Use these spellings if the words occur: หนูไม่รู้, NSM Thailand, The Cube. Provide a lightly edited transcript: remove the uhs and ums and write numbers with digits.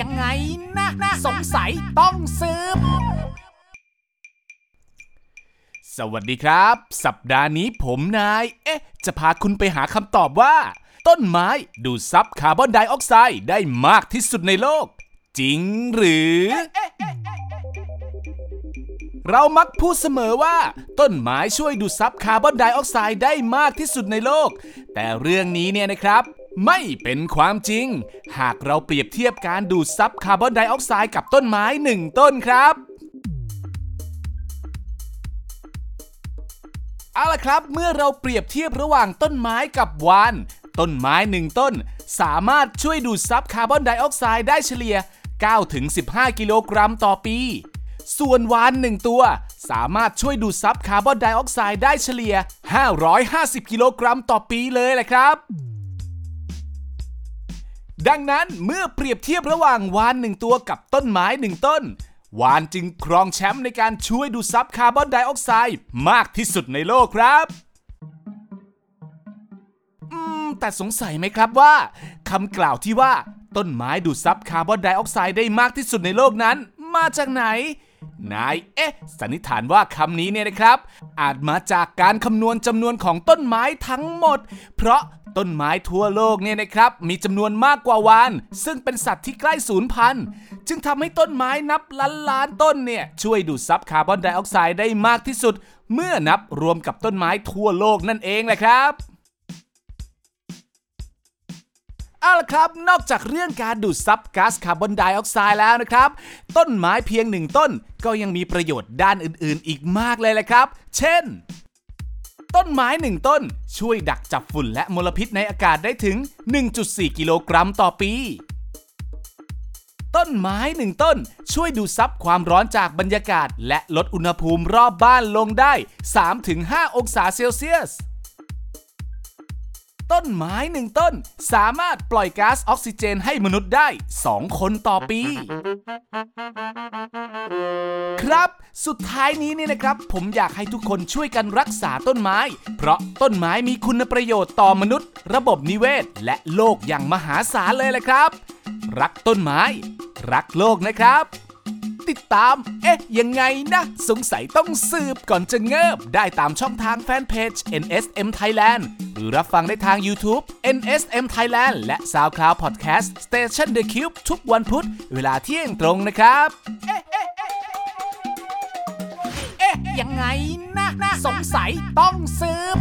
ยังไงนะสงสัยต้องสืบสวัสดีครับสัปดาห์นี้ผมนายจะพาคุณไปหาคำตอบว่าต้นไม้ดูดซับคาร์บอนไดออกไซด์ได้มากที่สุดในโลกจริงหรือเรามักพูดเสมอว่าต้นไม้ช่วยดูดซับคาร์บอนไดออกไซด์ได้มากที่สุดในโลกแต่เรื่องนี้เนี่ยนะครับไม่เป็นความจริงหากเราเปรียบเทียบการดูดซับคาร์บอนไดออกไซด์กับต้นไม้1ต้นครับเอาล่ะครับเมื่อเราเปรียบเทียบระหว่างต้นไม้กับวานต้นไม้1ต้นสามารถช่วยดูดซับคาร์บอนไดออกไซด์ได้เฉลี่ย 9-15 กิโลกรัมต่อปีส่วนวาน1ตัวสามารถช่วยดูดซับคาร์บอนไดออกไซด์ได้เฉลี่ย 550 กิโลกรัมต่อปีเลยแหละครับดังนั้นเมื่อเปรียบเทียบระหว่างวาน1ตัวกับต้นไม้1ต้นวานจึงครองแชมป์ในการช่วยดูดซับคาร์บอนไดออกไซด์มากที่สุดในโลกครับแต่สงสัยไหมครับว่าคำกล่าวที่ว่าต้นไม้ดูดซับคาร์บอนไดออกไซด์ได้มากที่สุดในโลกนั้นมาจากไหนนายสันนิษฐานว่าคำนี้เนี่ยนะครับอาจมาจากการคำนวณจำนวนของต้นไม้ทั้งหมดเพราะต้นไม้ทั่วโลกเนี่ยนะครับมีจำนวนมากกว่าวาฬซึ่งเป็นสัตว์ที่ใกล้สูญพันธุ์จึงทำให้ต้นไม้นับล้านต้นเนี่ยช่วยดูดซับคาร์บอนไดออกไซด์ได้มากที่สุดเมื่อนับรวมกับต้นไม้ทั่วโลกนั่นเองแหละครับเอาล่ะครับนอกจากเรื่องการดูดซับก๊าซคาร์บอนไดออกไซด์แล้วนะครับต้นไม้เพียง1ต้นก็ยังมีประโยชน์ด้านอื่นๆอีกมากเลยแหละครับเช่นต้นไม้1ต้นช่วยดักจับฝุ่นและมลพิษในอากาศได้ถึง 1.4 กิโลกรัมต่อปีต้นไม้1ต้นช่วยดูดซับความร้อนจากบรรยากาศและลดอุณหภูมิรอบบ้านลงได้ 3-5 องศาเซลเซียสต้นไม้1ต้นสามารถปล่อยก๊าซออกซิเจนให้มนุษย์ได้2คนต่อปีครับสุดท้ายนี้เนี่ยนะครับผมอยากให้ทุกคนช่วยกันรักษาต้นไม้เพราะต้นไม้มีคุณประโยชน์ต่อมนุษย์ระบบนิเวศและโลกอย่างมหาศาลเลยแหละครับรักต้นไม้รักโลกนะครับติดตามยังไงนะสงสัยต้องสืบก่อนจะเงิบได้ตามช่องทางแฟนเพจ NSM Thailand หรือรับฟังได้ทาง YouTube NSM Thailand และ SoundCloud Podcast Station The Cube ทุกวันพุธเวลาเที่ยงตรงนะครับยังไงนะสงสัยต้องสืบ